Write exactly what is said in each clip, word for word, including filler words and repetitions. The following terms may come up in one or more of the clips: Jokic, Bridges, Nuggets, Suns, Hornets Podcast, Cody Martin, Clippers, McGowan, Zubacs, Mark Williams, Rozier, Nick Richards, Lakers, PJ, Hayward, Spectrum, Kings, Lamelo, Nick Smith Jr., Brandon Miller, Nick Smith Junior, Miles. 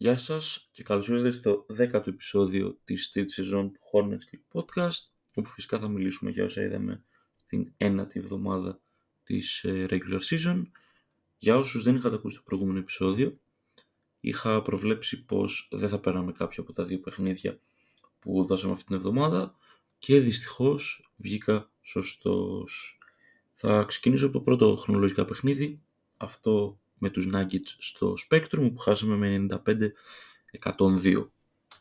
Γεια σας και καλώς ήρθατε στο δέκατο επεισόδιο της τρίτη σεζόν του Hornets Podcast, όπου φυσικά θα μιλήσουμε για όσα είδαμε την ένατη εβδομάδα της regular season. Για όσους δεν είχατε ακούσει το προηγούμενο επεισόδιο, είχα προβλέψει πως δεν θα παίρναμε κάποια από τα δύο παιχνίδια που δώσαμε αυτή την εβδομάδα και δυστυχώς βγήκα σωστός. Θα ξεκινήσω από το πρώτο χρονολογικά παιχνίδι, αυτό με τους Nuggets στο Spectrum που χάσαμε με ενενήντα πέντε εκατόν δύο.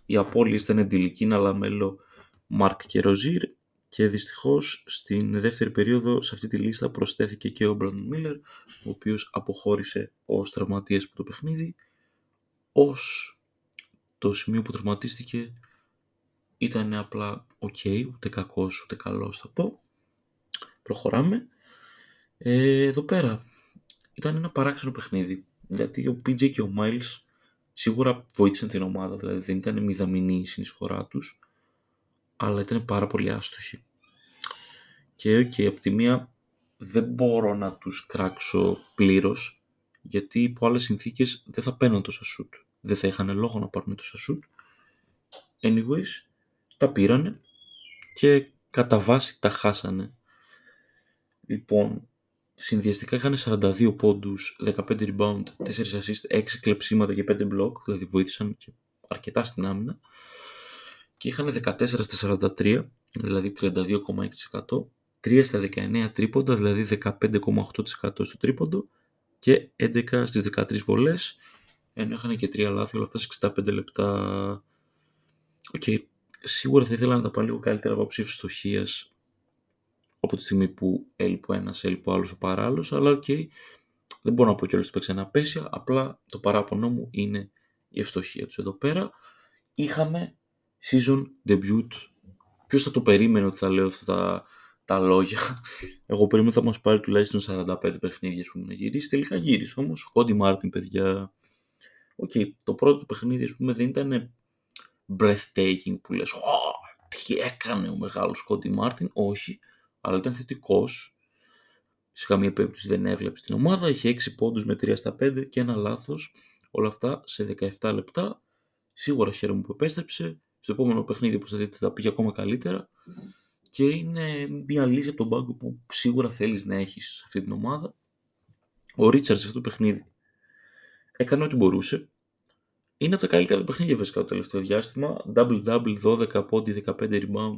Οι απώλειες ήταν τελική, Λαμέλο, Μάρκ και Rozier, και δυστυχώς στην δεύτερη περίοδο σε αυτή τη λίστα προσθέθηκε και ο Brandon Miller, ο οποίος αποχώρησε ως τραυματίας από το παιχνίδι. Ως το σημείο που τραυματίστηκε ήταν απλά ok, ούτε κακός ούτε καλός θα πω. Προχωράμε. Ε, εδώ πέρα ήταν ένα παράξενο παιχνίδι, γιατί ο πι τζέι και ο Miles σίγουρα βοήθησαν την ομάδα, δηλαδή δεν ήταν μηδαμινή η συνεισφορά τους, αλλά ήταν πάρα πολύ άστοχοι. Και okay, από τη μία δεν μπορώ να τους κράξω πλήρως, γιατί υπό άλλες συνθήκες δεν θα παίρναν τόσα σουτ, δεν θα είχαν λόγο να πάρουν τόσα σουτ. Anyways, τα πήρανε και κατά βάση τα χάσανε. Λοιπόν, συνδυαστικά είχαν σαράντα δύο πόντους, δεκαπέντε rebound, τέσσερα assist, έξι κλεψίματα και πέντε block, δηλαδή βοήθησαν και αρκετά στην άμυνα, και είχαν δεκατέσσερα στα σαράντα τρία, δηλαδή τριάντα δύο κόμμα έξι τοις εκατό, τρία στα δεκαεννέα τρίποντα, δηλαδή δεκαπέντε κόμμα οκτώ τοις εκατό στο τρίποντο, και έντεκα στις δεκατρείς βολές, ενώ είχαν και τρία λάθη, όλα αυτά σε εξήντα πέντε λεπτά. Οκ, okay. Σίγουρα θα ήθελα να τα πάω λίγο καλύτερα από ψήφους στοχίας, από τη στιγμή που έλειπε ο ένας, έλειπε ο άλλος, ο παράλληλος, αλλά οκ, okay, δεν μπορώ να πω κιόλας ότι παίξανε απέσια, απλά το παράπονο μου είναι η ευστοχία τους. Εδώ πέρα είχαμε season debut. Ποιος θα το περίμενε ότι θα λέω αυτά τα, τα λόγια? Εγώ περίμενα θα μας πάρει τουλάχιστον σαράντα πέντε παιχνίδια που να γυρίσει, τελικά γύρισε όμως ο Cody Martin, παιδιά. Οκ, okay, το πρώτο παιχνίδι ας πούμε δεν ήταν breathtaking που λες τι έκανε ο μεγάλος Cody Martin, όχι, αλλά ήταν θετικός. Σε καμία περίπτωση δεν έβλεψε την ομάδα. Είχε έξι πόντους με τρία στα πέντε και ένα λάθος. Όλα αυτά σε δεκαεπτά λεπτά. Σίγουρα χαίρομαι που επέστρεψε. Στο επόμενο παιχνίδι που θα δείτε θα πήγε ακόμα καλύτερα. Και είναι μια λύση από τον πάγκο που σίγουρα θέλεις να έχεις σε αυτή την ομάδα. Ο Richards σε αυτό το παιχνίδι έκανε ό,τι μπορούσε. Είναι από τα καλύτερα παιχνίδια βασικά το τελευταίο διάστημα. Double-double, δώδεκα πόντι, δεκαπέντε rebound,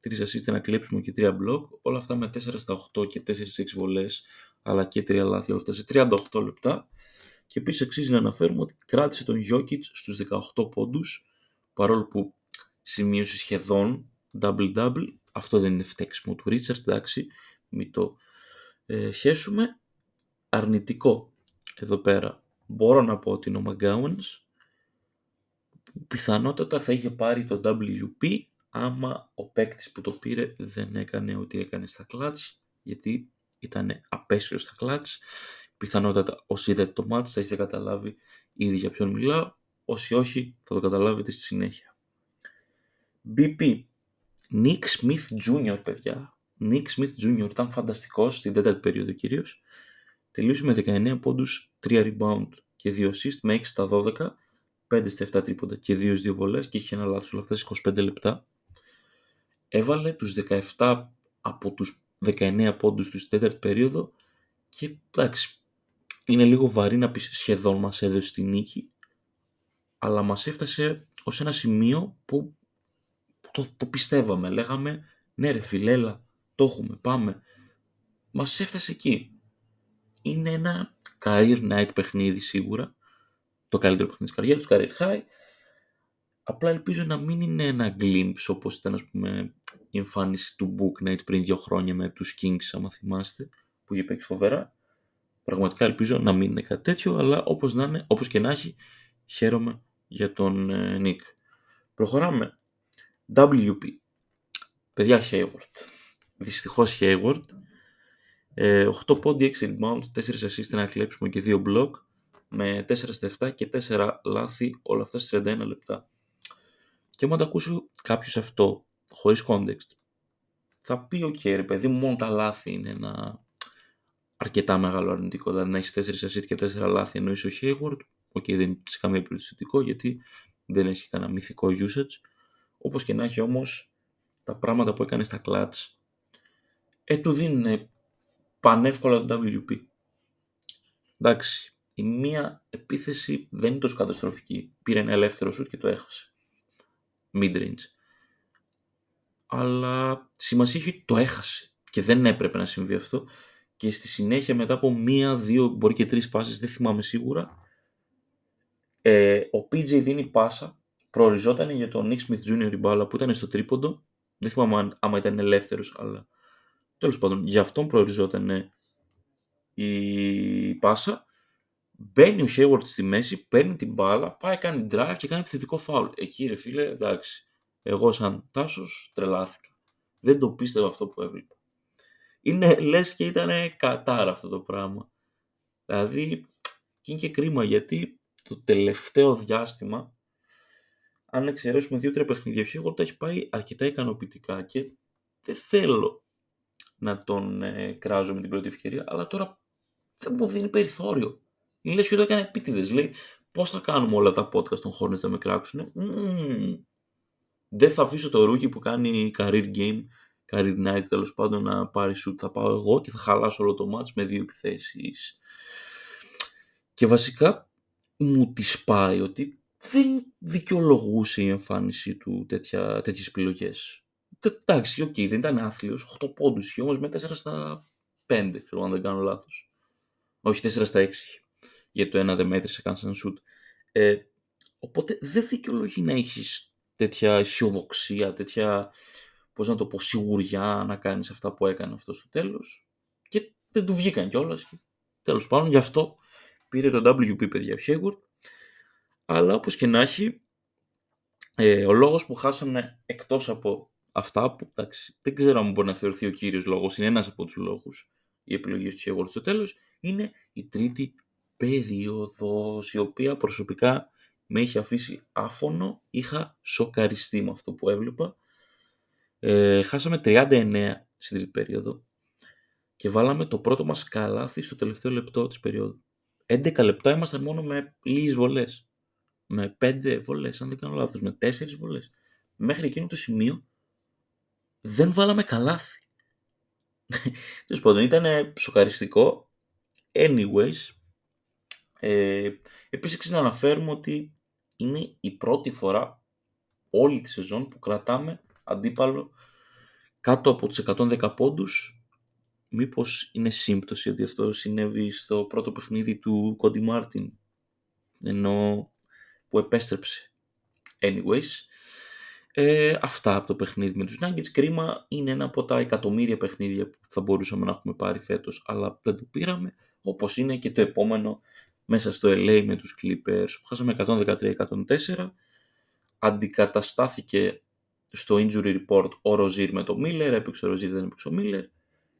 τρεις ασίστ, ένα κλέψιμο και τρία μπλοκ, όλα αυτά με τέσσερα στα οκτώ και τέσσερα στα έξι βολές, αλλά και τρία λάθη, όλα αυτά σε τριάντα οκτώ λεπτά. Και επίσης αξίζει να αναφέρουμε ότι κράτησε τον Jokic στους δεκαοκτώ πόντους, παρόλο που σημείωσε σχεδόν double-double. Αυτό δεν είναι φταίξιμο του Richards, εντάξει, μην το ε, χέσουμε. Αρνητικό εδώ πέρα μπορώ να πω ότι είναι ο McGowan, πιθανότατα θα είχε πάρει το ντάμπλιου πι άμα ο παίκτης που το πήρε δεν έκανε ό,τι έκανε στα κλάτς, γιατί ήταν απέσιος στα κλάτς. Πιθανότατα όσοι είδατε το μάτς θα έχετε καταλάβει ήδη για ποιον μιλάω, όσοι όχι θα το καταλάβετε στη συνέχεια. μπι πι, Nick Smith τζούνιορ, παιδιά. Nick Smith τζούνιορ ήταν φανταστικός στην τέταρτη περίοδο κυρίως. Τελείωσε με δεκαεννέα πόντους, τρία rebound και δύο assist με έξι στα δώδεκα, πέντε στα επτά τρίποντα και δύο στα δύο βολές, και είχε ένα λάθος, όλα αυτά σε είκοσι πέντε λεπτά. Έβαλε τους δεκαεπτά από τους δεκαεννέα πόντους του στην τέταρτη περίοδο και εντάξει, είναι λίγο βαρύ να πεις σχεδόν μας έδωσε τη νίκη, αλλά μας έφτασε ως ένα σημείο που το, το πιστεύαμε, λέγαμε ναι ρε φιλέλα, το έχουμε, πάμε. Μας έφτασε εκεί. Είναι ένα career night παιχνίδι σίγουρα, το καλύτερο παιχνίδι της καριέρας, το career high. Απλά ελπίζω να μην είναι ένα glimpse όπως ήταν ας πούμε η εμφάνιση του Book Night πριν δύο χρόνια με τους Kings, άμα θυμάστε, που είχε παίξει φοβερά. Πραγματικά ελπίζω να μην είναι κάτι τέτοιο, αλλά όπως, να είναι, όπως και να έχει, χαίρομαι για τον ε, Nick. Προχωράμε. ντάμπλιου πι. Παιδιά, Hayward. Δυστυχώς Hayward. Ε, οκτώ πόντι, έξι rebound, τέσσερα assist, ένα κλέψιμο και δύο block, με τέσσερα στα επτά και τέσσερα λάθη, όλα αυτά σε τριάντα ένα λεπτά. Και άμα το ακούσει κάποιος αυτό, χωρίς context, θα πει οκ, okay, ρε παιδί μου, μόνο τα λάθη είναι ένα αρκετά μεγάλο αρνητικό. Δηλαδή να έχεις τέσσερα assist και τέσσερα λάθη, ενώ είσαι ο Hayward, Οκ, okay, δεν είναι σε καμία πληθυντικό γιατί δεν έχει κανένα μυθικό usage. Όπως και να έχει όμως, τα πράγματα που έκανε στα clutch ε, του δίνουν πανεύκολα το ντάμπλιου πι. Εντάξει, η μία επίθεση δεν είναι τόσο καταστροφική. Πήρε ένα ελεύθερο σουτ και το έχασε. Midrange. Αλλά σημασία έχει ότι το έχασε και δεν έπρεπε να συμβεί αυτό. Και στη συνέχεια μετά από μία, δύο, μπορεί και τρεις φάσεις, δεν θυμάμαι σίγουρα, ε, ο πι τζέι δίνει πάσα, προοριζόταν για τον Nick Smith Junior η μπάλα που ήταν στο τρίποντο, δεν θυμάμαι αν, άμα ήταν ελεύθερος, αλλά τέλος πάντων, για αυτόν προοριζόταν η πάσα, μπαίνει ο Hayward στη μέση, παίρνει την μπάλα, πάει, κάνει drive και κάνει επιθετικό φάουλ. Εκεί ρε φίλε, εντάξει, εγώ σαν Τάσος τρελάθηκα, δεν το πίστευα αυτό που έβλεπα. Είναι λες και ήτανε κατάρα αυτό το πράγμα. Δηλαδή είναι και κρίμα γιατί το τελευταίο διάστημα, αν εξαιρέσουμε δύο-τρία παιχνίδια, σίγουρα τα έχει πάει αρκετά ικανοποιητικά και δεν θέλω να τον ε, κράζω με την πρώτη ευκαιρία, αλλά τώρα δεν μου δίνει περιθώριο. Είναι λες και το έκανε επίτηδες. Λέει πώς θα κάνουμε όλα τα podcast των Hornets να με κράξουνε. Mm. Δεν θα αφήσω το ρούκι που κάνει career game, Καρίν Νάιτ, τέλος πάντων, να πάρει σουτ. Θα πάω εγώ και θα χαλάσω όλο το μάτς με δύο επιθέσεις. Και βασικά μου τη σπάει ότι δεν δικαιολογούσε η εμφάνιση του τέτοια, τέτοιες επιλογές. Εντάξει, οκ, okay, δεν ήταν άθλιος. οκτώ πόντους είχε όμως με τέσσερα στα πέντε, ξέρω αν δεν κάνω λάθος. Όχι, τέσσερα στα έξι. Γιατί το ένα δεν μέτρησε καν σαν σουτ. Ε, οπότε δεν δικαιολογεί να έχεις τέτοια αισιοδοξία, τέτοια, πώς να το πω, σιγουριά να κάνεις αυτά που έκανε αυτό στο τέλος. Και δεν του βγήκαν κιόλας. Τέλος πάντων, γι' αυτό πήρε το ντάμπλιου πι, παιδιά, ο Hayward. Αλλά όπως και να έχει, ε, ο λόγος που χάσαμε εκτός από αυτά που, εντάξει, δεν ξέρω αν μπορεί να θεωρηθεί ο κύριος λόγος, είναι ένας από τους λόγους, οι επιλογές του Hayward στο τέλος, είναι η τρίτη περίοδος, η οποία προσωπικά με είχε αφήσει άφωνο, είχα σοκαριστεί με αυτό που έβλεπα. Ε, χάσαμε τριάντα εννέα στην τρίτη περίοδο και βάλαμε το πρώτο μας καλάθι στο τελευταίο λεπτό της περίοδου. έντεκα λεπτά ήμασταν μόνο με λίγες βολές. Με πέντε βολές, αν δεν κάνω λάθος, με τέσσερις βολές. Μέχρι εκείνο το σημείο δεν βάλαμε καλάθι. Τέλος πάντων, ήταν σοκαριστικό. Anyways, ε, επίσης να αναφέρουμε ότι είναι η πρώτη φορά όλη τη σεζόν που κρατάμε αντίπαλο κάτω από τους εκατόν δέκα πόντους. Μήπως είναι σύμπτωση ότι αυτό συνέβη στο πρώτο παιχνίδι του Cody Martin, ενώ που επέστρεψε. Anyways, ε, αυτά από το παιχνίδι με τους Nuggets. Κρίμα, είναι ένα από τα εκατομμύρια παιχνίδια που θα μπορούσαμε να έχουμε πάρει φέτος, αλλά δεν το πήραμε, όπως είναι και το επόμενο μέσα στο ελ έι με τους Clippers που χάσαμε εκατόν δεκατρία εκατόν τέσσερα. Αντικαταστάθηκε στο injury report ο Rozier με τον Miller, έπαιξε ο Rozier, δεν έπαιξε ο Miller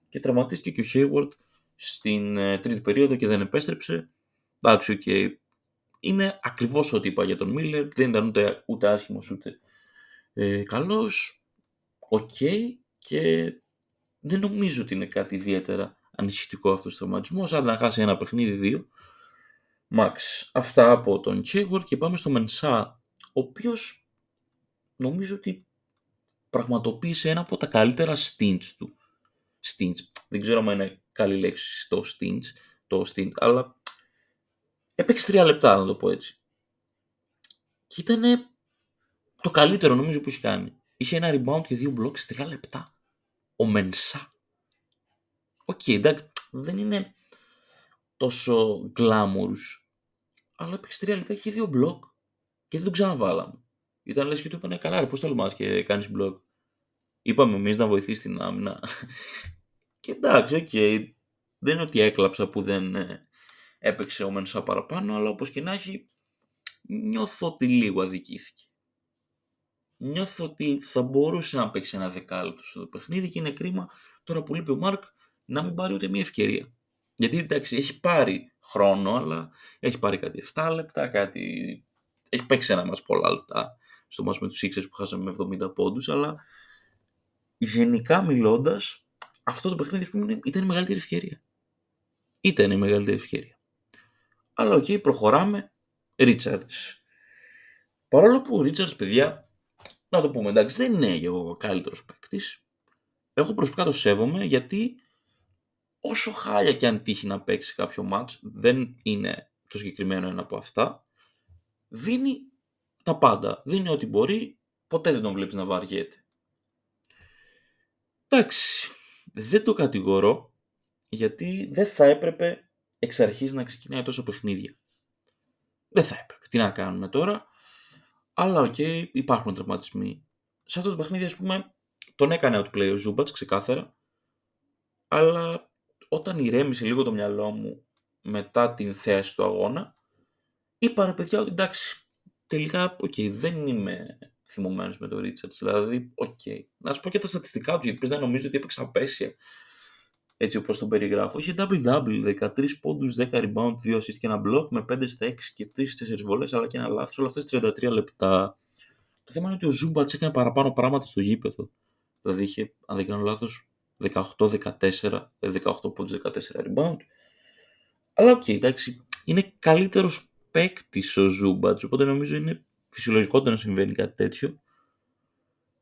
και τραυματίστηκε και ο Hayward στην ε, τρίτη περίοδο και δεν επέστρεψε. Εντάξει, okay. Είναι ακριβώς ό,τι είπα για τον Miller, δεν ήταν ούτε, ούτε άσχημος ούτε ε, καλός. Οκ, okay. Και δεν νομίζω ότι είναι κάτι ιδιαίτερα ανησυχητικό αυτός ο τραυματισμός, αλλά να χάσει ένα παιχνίδι δύο. Max, αυτά από τον Hayward και πάμε στο Mensa, ο οποίος νομίζω ότι πραγματοποίησε ένα από τα καλύτερα stints του. Stints. Δεν ξέρω αν είναι καλή λέξη στο stints, το stint, αλλά έπαιξε τρία λεπτά, να το πω έτσι. Και ήταν το καλύτερο νομίζω που είχε κάνει. Είχε ένα rebound και δύο blocks, τρία λεπτά. Ο Mensa. Οκ, okay, εντάξει, δεν είναι τόσο glamorous, αλλά έπαιξε τρία λεπτά και δύο block και δεν τον ξαναβάλαμε. Ήταν λες και του είπανε, καλά ρε, πώς τολμάς και κάνεις blog. Είπαμε εμείς να βοηθείς την άμυνα. Και εντάξει, οκ. Okay. Δεν είναι ότι έκλαψα που δεν έπαιξε ο Mensa παραπάνω, αλλά όπως και να έχει, νιώθω ότι λίγο αδικήθηκε. Νιώθω ότι θα μπορούσε να παίξει ένα δεκάλεπτο στο παιχνίδι και είναι κρίμα τώρα που λείπει ο Μάρκ να μην πάρει ούτε μία ευκαιρία. Γιατί εντάξει, έχει πάρει χρόνο, αλλά έχει πάρει κάτι επτά λεπτά, κάτι, έχει παίξει ένα μας πολλά λεπτά στο μας με τους Sixers που χάσαμε με εβδομήντα πόντους, αλλά γενικά μιλώντας, αυτό το παιχνίδι ήταν η μεγαλύτερη ευκαιρία. Ήταν η μεγαλύτερη ευκαιρία. Αλλά οκ, okay, προχωράμε. Richards. Παρόλο που ο Richards, παιδιά, να το πούμε, εντάξει, δεν είναι ο καλύτερος παίκτης. Εγώ προσωπικά το σέβομαι, γιατί όσο χάλια και αν τύχει να παίξει κάποιο μάτς, δεν είναι το συγκεκριμένο ένα από αυτά. Δίνει τα πάντα. Δίνει ό,τι μπορεί. Ποτέ δεν τον βλέπεις να βαριέται. Εντάξει, δεν το κατηγορώ, γιατί δεν θα έπρεπε εξ αρχής να ξεκινάει τόσο παιχνίδια. Δεν θα έπρεπε. Τι να κάνουμε τώρα. Αλλά οκ, okay, υπάρχουν τραυματισμοί. Σε αυτό το παιχνίδι, ας πούμε, τον έκανε outplay ο Zubacs ξεκάθαρα. Αλλά όταν ηρέμησε λίγο το μυαλό μου μετά την θέαση του αγώνα, είπα ρε παιδιά ότι εντάξει, τελικά okay, δεν είμαι θυμωμένος με τον Richards. Δηλαδή, οκ. Okay. Να σας πω και τα στατιστικά του, γιατί πριν δεν νομίζω ότι έπαιξε απέσια. Έτσι όπως τον περιγράφω. Είχε double-double, δεκατρία πόντους, δέκα rebound, δύο assist και ένα block, με πέντε στα έξι και τρεις τέσσερις βολές, αλλά και ένα λάθος, όλα αυτές τριάντα τρία λεπτά. Το θέμα είναι ότι ο Zubacs έκανε παραπάνω πράγματα στο γήπεδο. Δηλαδή είχε, αν δεν κάνω λάθος, δεκαοκτώ δεκατέσσερα, δεκαοκτώ πόντους, δεκατέσσερα rebound. Αλλά οκ, okay, εντάξει, είναι καλύτερος παίκτης ο Zubacs, οπότε νομίζω είναι φυσιολογικό να συμβαίνει κάτι τέτοιο.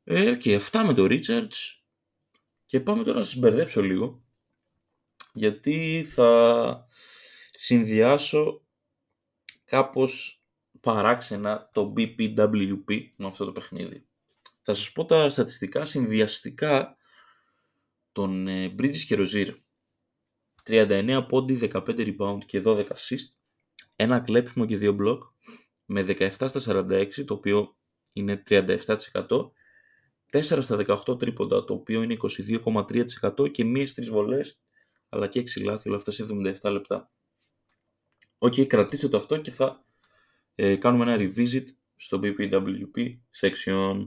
Ε, οκ, okay, αυτά με τον Richards. Και πάμε τώρα να σας μπερδέψω λίγο, γιατί θα συνδυάσω κάπως παράξενα το μπι πι ντάμπλιου πι με αυτό το παιχνίδι. Θα σας πω τα στατιστικά συνδυαστικά των Bridges και Rozier. τριάντα εννέα πόντι, δεκαπέντε rebound και δώδεκα assist. Ένα κλέψιμο και δύο block. Με δεκαεπτά στα σαράντα έξι, το οποίο είναι τριάντα επτά τοις εκατό. τέσσερα στα δεκαοκτώ τρίποντα, το οποίο είναι είκοσι δύο κόμμα τρία τοις εκατό. Και μία στις τρεις βολές, αλλά και έξι λάθη, όλα αυτά σε εβδομήντα επτά λεπτά. Οκ, okay, κρατήστε το αυτό και θα ε, κάνουμε ένα revisit στο μπι πι ντάμπλιου πι section.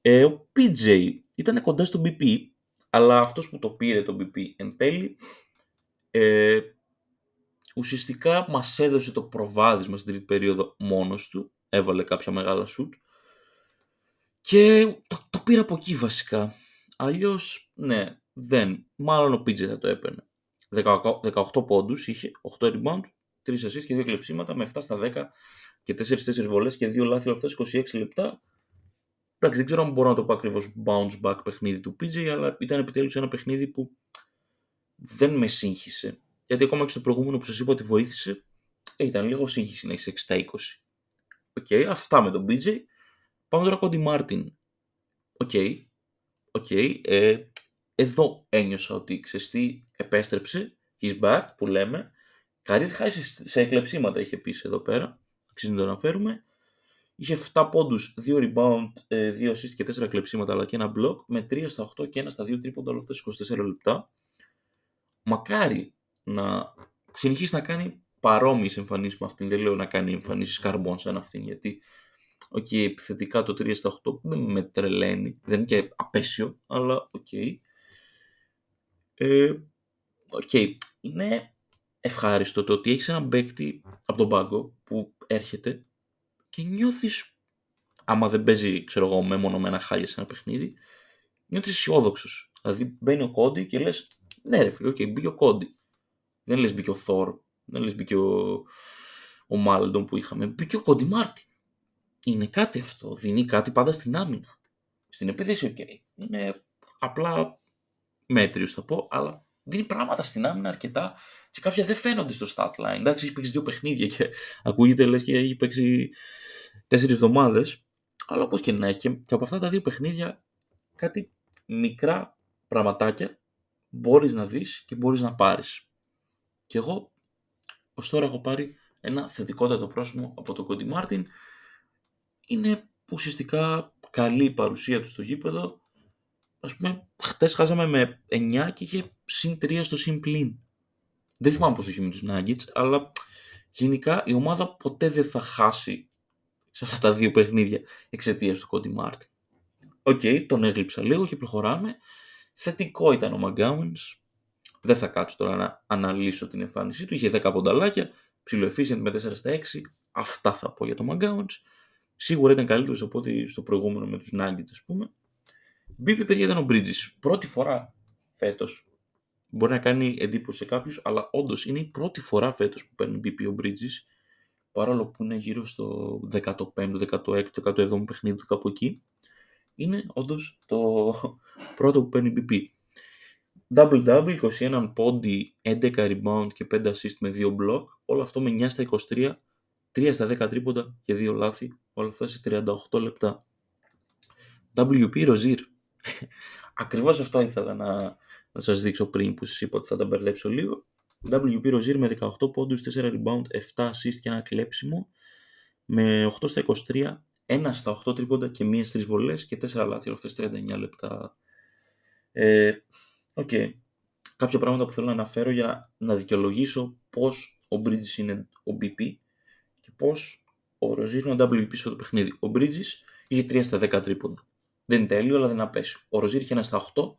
Ε, ο πι τζέι ήταν κοντά στο μπι πι, αλλά αυτός που το πήρε το μπι πι εν τέλει, ε, ουσιαστικά μας έδωσε το προβάδισμα στην τρίτη περίοδο μόνος του, έβαλε κάποια μεγάλα shoot και το, το πήρε από εκεί βασικά. Αλλιώς, ναι, δεν, μάλλον ο Pidgey θα το έπαιρνε. δεκαοκτώ πόντους είχε, οκτώ rebound, τρία assist και δύο κλεψίματα, με επτά στα δέκα και τέσσερα τέσσερα βολές και δύο λάθη, αυτά είκοσι έξι λεπτά. Εντάξει, δεν ξέρω αν μπορώ να το πω ακριβώς bounce back παιχνίδι του Pidgey, αλλά ήταν επιτέλους ένα παιχνίδι που δεν με σύγχυσε. Γιατί ακόμα και στο προηγούμενο που σας είπα ότι βοήθησε, ε, ήταν λίγο σύγχυση να έχεις έξι στα είκοσι. Οκ, okay, αυτά με τον Pidgey. Πάμε τώρα Cody Martin. Οκ, okay, οκ, okay, ε, εδώ ένιωσα ότι ξεστή επέστρεψε, he's back που λέμε. Career high σε εκλεψίματα είχε πείσει εδώ πέρα, αξίζει να το αναφέρουμε. Είχε επτά πόντους, δύο rebound, δύο assist και τέσσερα εκλεψίματα, αλλά και ένα block, με τρία στα οκτώ και ένα στα δύο τρίποντα, όλα αυτά είκοσι τέσσερα λεπτά. Μακάρι να συνεχίσει να κάνει παρόμοιες εμφανίσεις με αυτήν, δεν λέω να κάνει εμφανίσεις καρμπών σαν αυτήν, γιατί okay, επιθετικά το τρία στα οκτώ δεν με τρελαίνει, δεν είναι και απέσιο, αλλά οκ. Okay. Ε, okay. Είναι ευχάριστο το ότι έχεις έναν παίκτη από τον πάγκο που έρχεται και νιώθεις, άμα δεν παίζει ξέρω εγώ με μόνο με ένα χάλια σε ένα παιχνίδι, νιώθεις αισιόδοξος. Δηλαδή μπαίνει ο Κόντι και λες ναι ρε φίλε, okay, μπήκε ο Κόντι. Δεν λες μπήκε ο Θόρ, δεν λες μπήκε ο, ο Μάλντον που είχαμε, μπήκε ο Cody Martin. Είναι κάτι αυτό, δίνει κάτι πάντα στην άμυνα. Στην επίθεση okay, είναι απλά μέτριος θα πω, αλλά δίνει πράγματα στην άμυνα αρκετά και κάποια δεν φαίνονται στο stat line. Εντάξει, έχει παίξει δύο παιχνίδια και ακούγεται λες και έχει παίξει τέσσερις εβδομάδες, αλλά όπως και να έχει, και από αυτά τα δύο παιχνίδια κάτι μικρά πραγματάκια μπορείς να δεις και μπορείς να πάρεις. Και εγώ ως τώρα έχω πάρει ένα θετικότατο πρόσημο από τον Cody Martin. Είναι ουσιαστικά καλή η παρουσία του στο γήπεδο. Ας πούμε, χτες χάσαμε με εννιά και είχε συν τρία στο συν πλήν. Δεν θυμάμαι πως το είχε με τους Nuggets, αλλά γενικά η ομάδα ποτέ δεν θα χάσει σε αυτά τα δύο παιχνίδια εξαιτίας του Cody Martin. Οκ, okay, τον έγλειψα λίγο και προχωράμε. Θετικό ήταν ο McGowan. Δεν θα κάτσω τώρα να αναλύσω την εμφάνισή του. Είχε δέκα πονταλάκια, ψηλό efficient με τέσσερα στα έξι. Αυτά θα πω για το McGowan. Σίγουρα ήταν καλύτερος από ό,τι στο προηγούμενο με τους Nuggets, ας πούμε. μπι πι παιδιά ήταν ο Bridges. Πρώτη φορά φέτος. Μπορεί να κάνει εντύπωση σε κάποιους, αλλά όντως είναι η πρώτη φορά φέτος που παίρνει μπι πι ο Bridges. παρόλο που είναι γύρω στο δεκαπέντε, δεκαέξι, δεκαεπτά παιχνίδι, κάπου εκεί, είναι όντως το πρώτο που παίρνει μπι πι. Double-double, είκοσι ένα πόντι, έντεκα rebound και πέντε assist με δύο block, όλο αυτό με εννιά στα είκοσι τρία, τρία στα δέκα τρίποτα και δύο λάθη, όλα αυτά σε τριάντα οκτώ λεπτά. ντάμπλιου πι Rozier. Ακριβώς αυτό ήθελα να, να σας δείξω πριν που σας είπα ότι θα τα μπερδέψω λίγο. ντάμπλιου πι Rozier με δεκαοκτώ πόντους, τέσσερα rebound, επτά assist και ένα κλέψιμο, με οκτώ στα είκοσι τρία, ένα στα οκτώ τρίποτα και μία στις βολές και τέσσερα λάθη, αυτές τριάντα εννιά λεπτά. Ε, okay. Κάποια πράγματα που θέλω να αναφέρω για να δικαιολογήσω πώς ο Bridges είναι ο μπι πι και πώς ο Rozier είναι ο ντάμπλιου πι στο το παιχνίδι. Ο Bridges είχε τρία στα δέκα τρίποντα. Δεν είναι τέλειο, αλλά δεν είναι απέσιο. Ο Rozier είχε ένα στα οκτώ,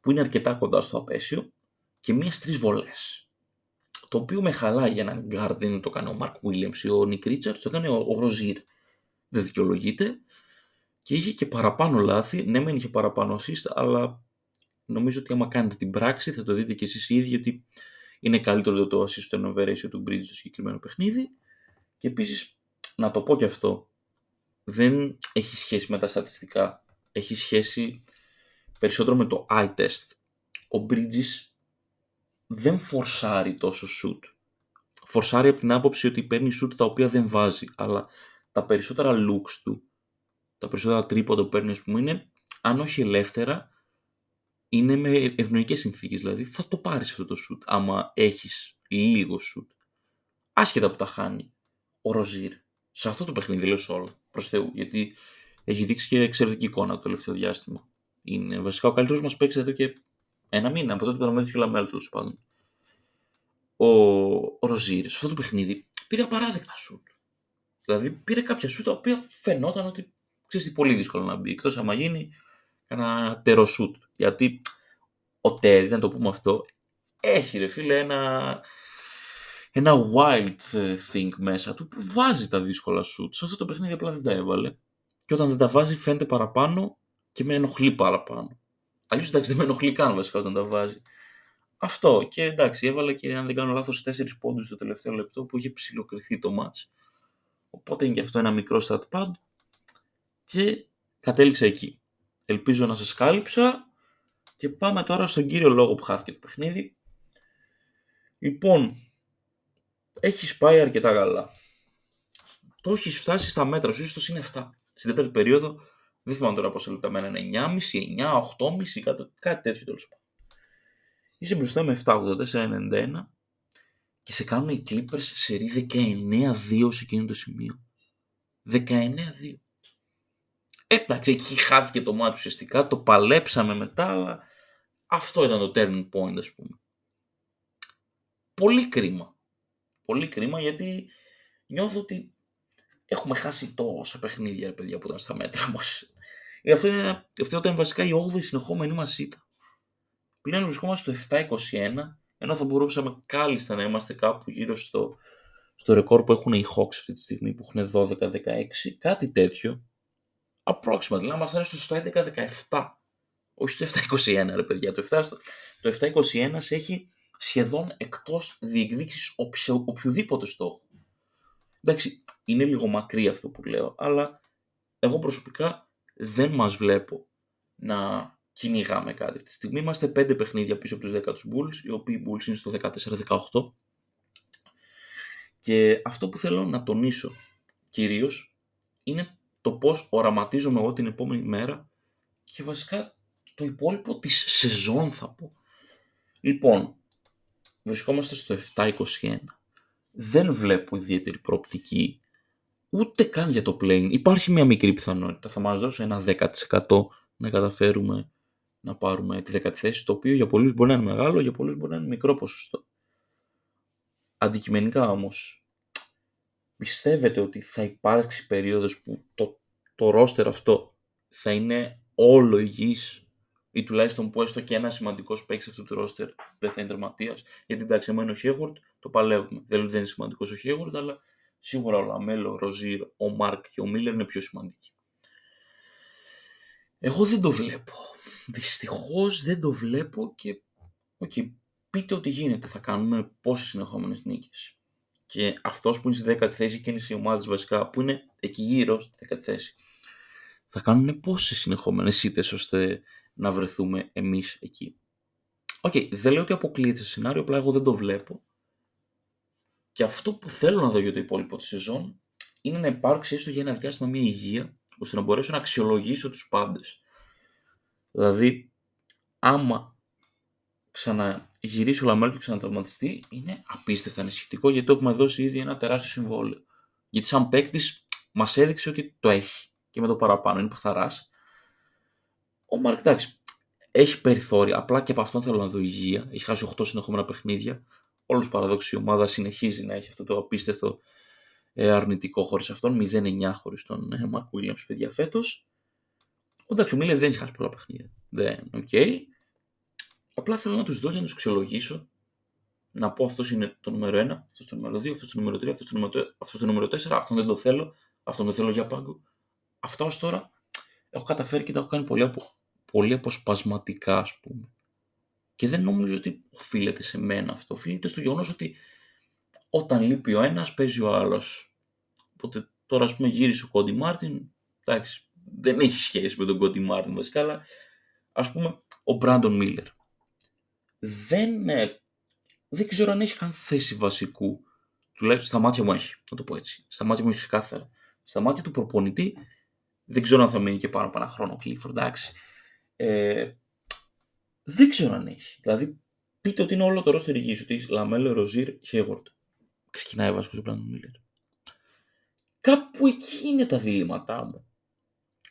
που είναι αρκετά κοντά στο απέσιο, και μία στις τρεις βολές. Το οποίο με χαλάει για έναν guard, δεν το κάνει ο Mark Williams ή ο Nick Richards, το κάνει ο Rozier. Δεν δικαιολογείται. Και είχε και παραπάνω λάθη. Ναι, μεν είχε παραπάνω assist, αλλά νομίζω ότι άμα κάνετε την πράξη θα το δείτε και εσείς οι ίδιοι ότι είναι καλύτερο το assist στο turnover ratio του Bridges στο συγκεκριμένο παιχνίδι. Και επίσης, να το πω και αυτό, δεν έχει σχέση με τα στατιστικά. Έχει σχέση περισσότερο με το eye test. Ο Bridges δεν φορσάρει τόσο shoot. Φορσάρει από την άποψη ότι παίρνει shoot τα οποία δεν βάζει. Αλλά τα περισσότερα looks του, τα περισσότερα τρίποντα που παίρνει, ας πούμε, είναι, αν όχι ελεύθερα, είναι με ευνοϊκές συνθήκες. Δηλαδή θα το πάρεις αυτό το shoot άμα έχεις λίγο shoot. Άσχετα που τα χάνει ο Rozier. Σε αυτό το παιχνίδι δηλώσω όλα, προς Θεού, γιατί έχει δείξει και εξαιρετική εικόνα το τελευταίο διάστημα. Είναι βασικά ο καλύτερος μας παίκτης εδώ και ένα μήνα, από τότε που παραμένει και ο Λαμέλ, τέλος πάντων. Ο, ο Rozier σε αυτό το παιχνίδι πήρε απαράδεκτα σουτ. Δηλαδή πήρε κάποια σουτ τα οποία φαινόταν ότι ξέρεις, πολύ δύσκολο να μπει, εκτός άμα γίνει ένα τεροσουτ. Γιατί ο Τέρι, να το πούμε αυτό, έχει ρε φίλε ένα... Ένα wild thing μέσα του που βάζει τα δύσκολα shoot. Σε αυτό το παιχνίδι απλά δεν τα έβαλε. Και όταν δεν τα βάζει φαίνεται παραπάνω και με ενοχλεί παραπάνω. Αλλιώς εντάξει δεν με ενοχλεί καν βασικά όταν τα βάζει. Αυτό και εντάξει έβαλε και αν δεν κάνω λάθος τέσσερις πόντους στο τελευταίο λεπτό που είχε ψιλοκριθεί το match. Οπότε είναι και αυτό ένα μικρό stat pad. Και κατέληξα εκεί. Ελπίζω να σας κάλυψα. Και πάμε τώρα στον κύριο λόγο που χάθηκε το παιχνίδι. Λοιπόν... Έχεις πάει αρκετά καλά. Το έχεις φτάσει στα μέτρα σου, ίσως είναι επτά. Στην τέταρτη περίοδο, δεν θυμάμαι τώρα πόσα λεπτά μένα είναι εννιά, μισή, εννιά, οκτώ, μισή, κάτι, κάτι τέτοιο τέλος πάντων. Είσαι μπροστά με επτά, ογδόντα τέσσερα, ενενήντα ένα και σε κάνουν οι Clippers σερί δεκαεννιά δύο σε εκείνο το σημείο. δεκαεννιά δύο. Εντάξει, εκεί χάθηκε το μάτι ουσιαστικά, το παλέψαμε μετά, αλλά αυτό ήταν το turning point, ας πούμε. Πολύ κρίμα. Πολύ κρίμα γιατί νιώθω ότι έχουμε χάσει τόσα παιχνίδια, ρε παιδιά, που ήταν στα μέτρα μας. Ε, αυτό είναι, αυτό ήταν βασικά η όγδοη συνεχόμενη μας ήττα. Πλέον βρισκόμαστε στο επτά είκοσι ένα, ενώ θα μπορούσαμε κάλλιστα να είμαστε κάπου γύρω στο, στο ρεκόρ που έχουν οι Hawks αυτή τη στιγμή, που έχουν δώδεκα δεκαέξι, κάτι τέτοιο. Approximately, να μας είναι στο έντεκα δεκαεπτά, όχι στο επτά είκοσι ένα, ρε παιδιά. Το, το επτά είκοσι ένα έχει... σχεδόν εκτός διεκδίκησης οποιο, οποιοδήποτε στόχου. Εντάξει, είναι λίγο μακρύ αυτό που λέω, αλλά εγώ προσωπικά δεν μας βλέπω να κυνηγάμε κάτι αυτή τη στιγμή. Είμαστε πέντε παιχνίδια πίσω από τους δέκα τους Bulls, οι οποίοι Bulls είναι στο δεκατέσσερα δεκαοκτώ. Και αυτό που θέλω να τονίσω κυρίως είναι το πώς οραματίζομαι εγώ την επόμενη μέρα και βασικά το υπόλοιπο της σεζόν θα πω. Λοιπόν, βρισκόμαστε στο επτά είκοσι ένα. Δεν βλέπω ιδιαίτερη προοπτική ούτε καν για το play-in. Υπάρχει μια μικρή πιθανότητα. Θα μας δώσει ένα δέκα τοις εκατό να καταφέρουμε να πάρουμε τη δέκατη θέση, το οποίο για πολλούς μπορεί να είναι μεγάλο, για πολλούς μπορεί να είναι μικρό ποσοστό. Αντικειμενικά όμως, πιστεύετε ότι θα υπάρξει περίοδος που το, το roster αυτό θα είναι όλο υγιής, ή τουλάχιστον που έστω και ένα σημαντικό παίκτη αυτού του ρόστερ δεν θα είναι τερματίας? Γιατί εντάξει, εμένα ο Hayward το παλεύουμε. Δεν είναι σημαντικό ο Hayward, αλλά σίγουρα ο Λαμέλο, ο Rozier, ο Μάρκ και ο Μίλλερ είναι πιο σημαντικοί. Εγώ δεν το βλέπω. Δυστυχώς δεν το βλέπω και okay, πείτε ότι γίνεται. Θα κάνουμε πόσες συνεχόμενες νίκες. και αυτός που είναι στη δέκατη θέση και είναι οι ομάδες βασικά που είναι εκεί γύρω στη δέκατη θέση θα κάνουν πόσες συνεχόμενες ήττες ώστε να βρεθούμε εμείς εκεί. Οκ, okay, δεν λέω ότι αποκλείεται σε σενάριο, απλά εγώ δεν το βλέπω. Και αυτό που θέλω να δω για το υπόλοιπο της σεζόν είναι να υπάρξει έστω για ένα διάστημα μια υγεία ώστε να μπορέσω να αξιολογήσω τους πάντες. Δηλαδή, άμα ξαναγυρίσει ο Λαμέλ και ξανατραυματιστεί, είναι απίστευτα ανησυχητικό γιατί το έχουμε δώσει ήδη ένα τεράστιο συμβόλαιο. Γιατί, σαν παίκτης, μας έδειξε ότι το έχει και με το παραπάνω. Είναι παχθαράς. Ο Μάρκ, εντάξει, έχει περιθώρια. Απλά και από αυτόν θέλω να δω υγεία. Έχει χάσει οκτώ συνεχόμενα παιχνίδια. Όλος παραδόξως η ομάδα συνεχίζει να έχει αυτό το απίστευτο αρνητικό χωρίς αυτόν. μηδέν εννιά χωρίς τον Μάρκ Βίλιαμς, παιδιά, φέτος. Εντάξει, ο Μίλλερ δεν έχει χάσει πολλά παιχνίδια. Δεν, οκ. Okay. Απλά θέλω να τους δω για να τους αξιολογήσω. Να πω αυτός είναι το νούμερο ένα, αυτός το νούμερο δύο, αυτός το νούμερο τρία, αυτός το νούμερο, αυτός το νούμερο τέσσερα, αυτόν δεν το θέλω, αυτόν το θέλω για πάγκο. Αυτά ως τώρα έχω καταφέρει και τα έχω κάνει πολύ, απο, πολύ αποσπασματικά, ας πούμε. Και δεν νομίζω ότι οφείλεται σε μένα αυτό. Οφείλεται στο γεγονός ότι όταν λείπει ο ένας, παίζει ο άλλος. Οπότε τώρα, ας πούμε, γύρισε ο Cody Martin, εντάξει. Δεν έχει σχέση με τον Cody Martin βασικά, αλλά ας πούμε ο Brandon Miller. Δεν, ε, δεν ξέρω αν έχει καν θέση βασικού. Τουλάχιστον στα μάτια μου έχει, να το πω έτσι. Στα μάτια μου έχει ξεκάθαρα. Στα μάτια του προπονητή δεν ξέρω αν θα μείνει και πάνω από ένα χρόνο ο Clifford, εντάξει. Ε, δεν ξέρω αν έχει. Δηλαδή πείτε ότι είναι όλο το roster γης, ότι έχει Lamelo, Rozier, Hayward. Ξεκινάει βάσκος ο Brandon Miller. Κάπου εκεί είναι τα διλήμματά μου.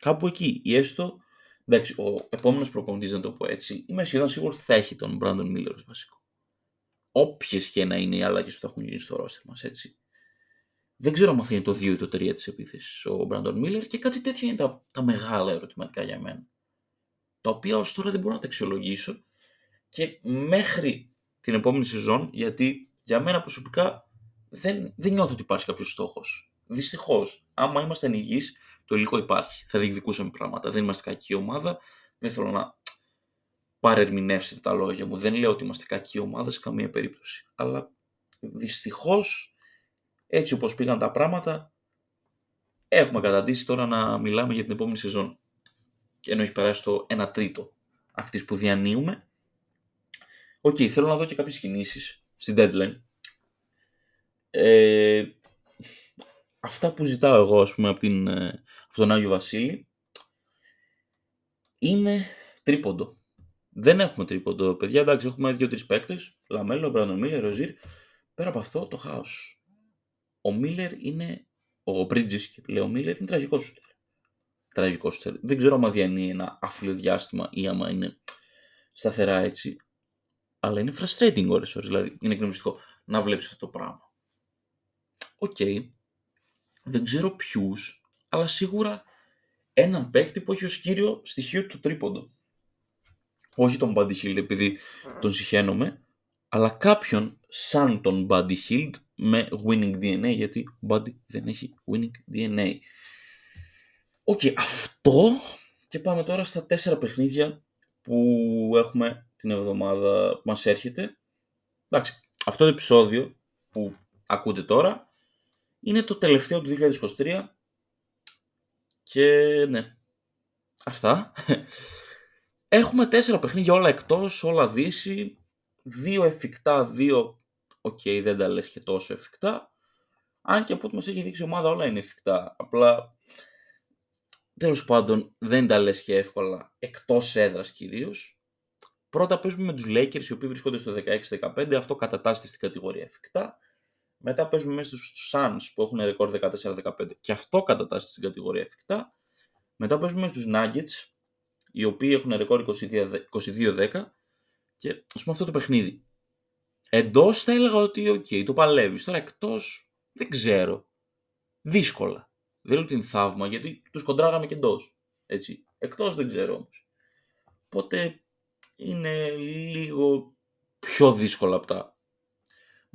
Κάπου εκεί, ή έστω, εντάξει, ο επόμενος προπονητής, να το πω έτσι, είμαι σχεδόν σίγουρος θα έχει τον Brandon Miller ως βασικό. Όποιες και να είναι οι αλλαγές που θα έχουν γίνει στο roster μας, έτσι. Δεν ξέρω αν θα είναι το δύο ή το τρία της επίθεσης ο Brandon Miller και κάτι τέτοια είναι τα, τα μεγάλα ερωτηματικά για μένα. Τα οποία ως τώρα δεν μπορώ να τα αξιολογήσω και μέχρι την επόμενη σεζόν, γιατί για μένα προσωπικά δεν, δεν νιώθω ότι υπάρχει κάποιος στόχος. Δυστυχώς, άμα είμαστε υγιείς, το υλικό υπάρχει. Θα διεκδικούσαμε πράγματα. Δεν είμαστε κακή ομάδα. Δεν θέλω να παρερμηνεύσετε τα λόγια μου. Δεν λέω ότι είμαστε κακή ομάδα σε καμία περίπτωση. Αλλά δυστυχώς, έτσι όπως πήγαν τα πράγματα, έχουμε καταντήσει τώρα να μιλάμε για την επόμενη σεζόν. Και ενώ έχει περάσει το ένα τρίτο αυτής που διανύουμε. Οκ, okay, θέλω να δω και κάποιες κινήσεις στην deadline. Ε... Αυτά που ζητάω εγώ, ας πούμε, από, την, από τον Άγιο Βασίλη είναι τρίποντο. Δεν έχουμε τρίποντο, παιδιά. Εντάξει, έχουμε δύο-τρεις παίκτες. Λαμέλο, Μπράντον Μίλλερ, Ροζίρ. Πέρα από αυτό, το χάος. Ο Μίλλερ είναι. Ο Μπρίτζης, και λέω Μίλλερ, είναι τραγικό σούτερ. Τραγικό σούτερ. Δεν ξέρω άμα διανύει ένα άθλιο διάστημα ή άμα είναι σταθερά έτσι. Αλλά είναι frustrating ώρες, ώρες. Δηλαδή, είναι εκνευριστικό να βλέπεις αυτό το πράγμα. Οκ. Okay. Δεν ξέρω ποιους, αλλά σίγουρα έναν παίκτη που έχει ως κύριο στοιχείο του τρίποντο. Όχι τον Buddy Hield επειδή τον συχαίνομαι, αλλά κάποιον σαν τον Buddy Hield με winning ντι εν έι, γιατί ο Buddy δεν έχει winning ντι εν έι. Οκ, okay, αυτό, και πάμε τώρα στα τέσσερα παιχνίδια που έχουμε την εβδομάδα που μας έρχεται. Εντάξει, αυτό το επεισόδιο που ακούτε τώρα είναι το τελευταίο του είκοσι είκοσι τρία και ναι, αυτά. Έχουμε τέσσερα παιχνίδια, όλα εκτός, όλα δύση, δύο εφικτά, δύο, οκ, okay, δεν τα λες και τόσο εφικτά, αν και από ό,τι μας έχει δείξει η ομάδα όλα είναι εφικτά, απλά τέλος πάντων δεν τα λες και εύκολα, εκτός έδρας κυρίως. Πρώτα παίζουμε με τους Lakers, οι οποίοι βρίσκονται στο δεκαέξι δεκαπέντε, αυτό κατατάσσεται στην κατηγορία εφικτά. Μετά παίζουμε μέσα στους Suns που έχουν ρεκόρ δεκατέσσερα δεκαπέντε και αυτό κατατάσσεται στην κατηγορία εφικτά. Μετά παίζουμε μέσα στους Nuggets, οι οποίοι έχουν ρεκόρ είκοσι δύο δέκα και ας πούμε αυτό το παιχνίδι. Εντός θα έλεγα ότι οκ, okay, το παλεύεις. Τώρα εκτός δεν ξέρω. Δύσκολα. Δεν λέω ότι είναι θαύμα γιατί τους κοντράγαμε και εντός. Έτσι. Εκτός δεν ξέρω όμως. Οπότε είναι λίγο πιο δύσκολα από τα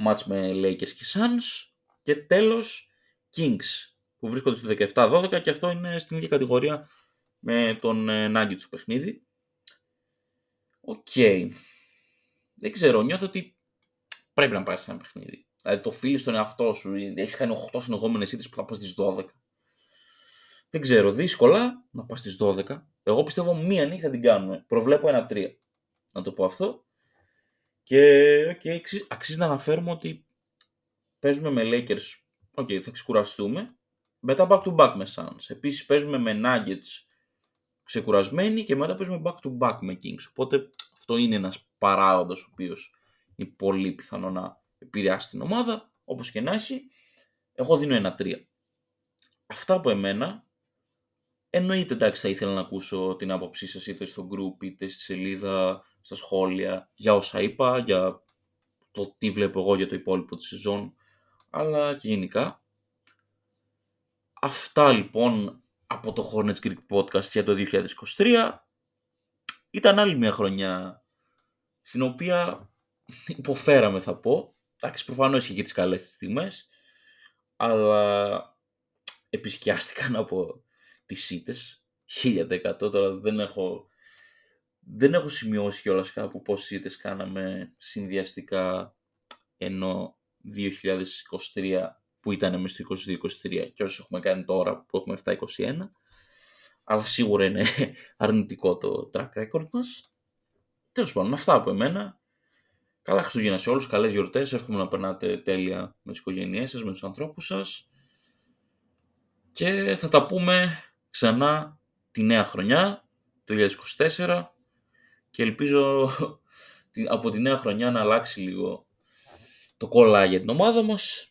μάτς με Lakers και Suns. Και τέλος Kings που βρίσκονται στο δεκαεπτά δώδεκα και αυτό είναι στην ίδια κατηγορία με τον Nuggets του παιχνίδι. Οκ. Okay. Δεν ξέρω, νιώθω ότι πρέπει να πάρει ένα παιχνίδι. Δηλαδή το φίλεις στον εαυτό σου. Έχεις κάνει οκτώ συνεχόμενες ήττες που θα πας στις δώδεκα. Δεν ξέρω, δύσκολα να πας στις δώδεκα. Εγώ πιστεύω μία νύχτα την κάνουμε. Προβλέπω ένα τρία. Να το πω αυτό. Και okay, αξίζει να αναφέρουμε ότι παίζουμε με Lakers. Οκ, okay, θα ξεκουραστούμε. Μετά back to back με Suns. Επίσης παίζουμε με Nuggets ξεκουρασμένοι και μετά παίζουμε back to back με Kings. Οπότε αυτό είναι ένας παράγοντας ο οποίος είναι πολύ πιθανό να επηρεάσει την ομάδα. Όπως και να έχει, εγώ δίνω ένα τρία. Αυτά από εμένα. Εννοείται, εντάξει, θα ήθελα να ακούσω την άποψή σας είτε στο group είτε στη σελίδα, στα σχόλια, για όσα είπα, για το τι βλέπω εγώ για το υπόλοιπο της σεζόν, αλλά και γενικά. Αυτά λοιπόν από το Hornets Greek Podcast για το είκοσι είκοσι τρία. Ήταν άλλη μια χρονιά στην οποία υποφέραμε, θα πω. Εντάξει, προφανώς είχε και τις καλές τις στιγμές, αλλά επισκιάστηκαν από τις ήττες χίλια εκατό. Τώρα δεν έχω, δεν έχω σημειώσει κιόλας κάπου πόσες ήττες κάναμε συνδυαστικά, ενώ είκοσι είκοσι τρία που ήταν μες το είκοσι δύο είκοσι τρία και όσες έχουμε κάνει τώρα που έχουμε επτά είκοσι ένα. Αλλά σίγουρα είναι αρνητικό το track record μας. Τέλος πάντων, αυτά από εμένα. Καλά Χριστούγεννα σε όλους, καλές γιορτές. Εύχομαι να περνάτε τέλεια με τις οικογένειές σας, με τους ανθρώπους σας. Και θα τα πούμε ξανά τη νέα χρονιά, το είκοσι είκοσι τέσσερα. Και ελπίζω από τη νέα χρονιά να αλλάξει λίγο το κόλλα για την ομάδα μας.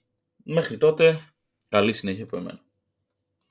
Μέχρι τότε, καλή συνέχεια από εμένα.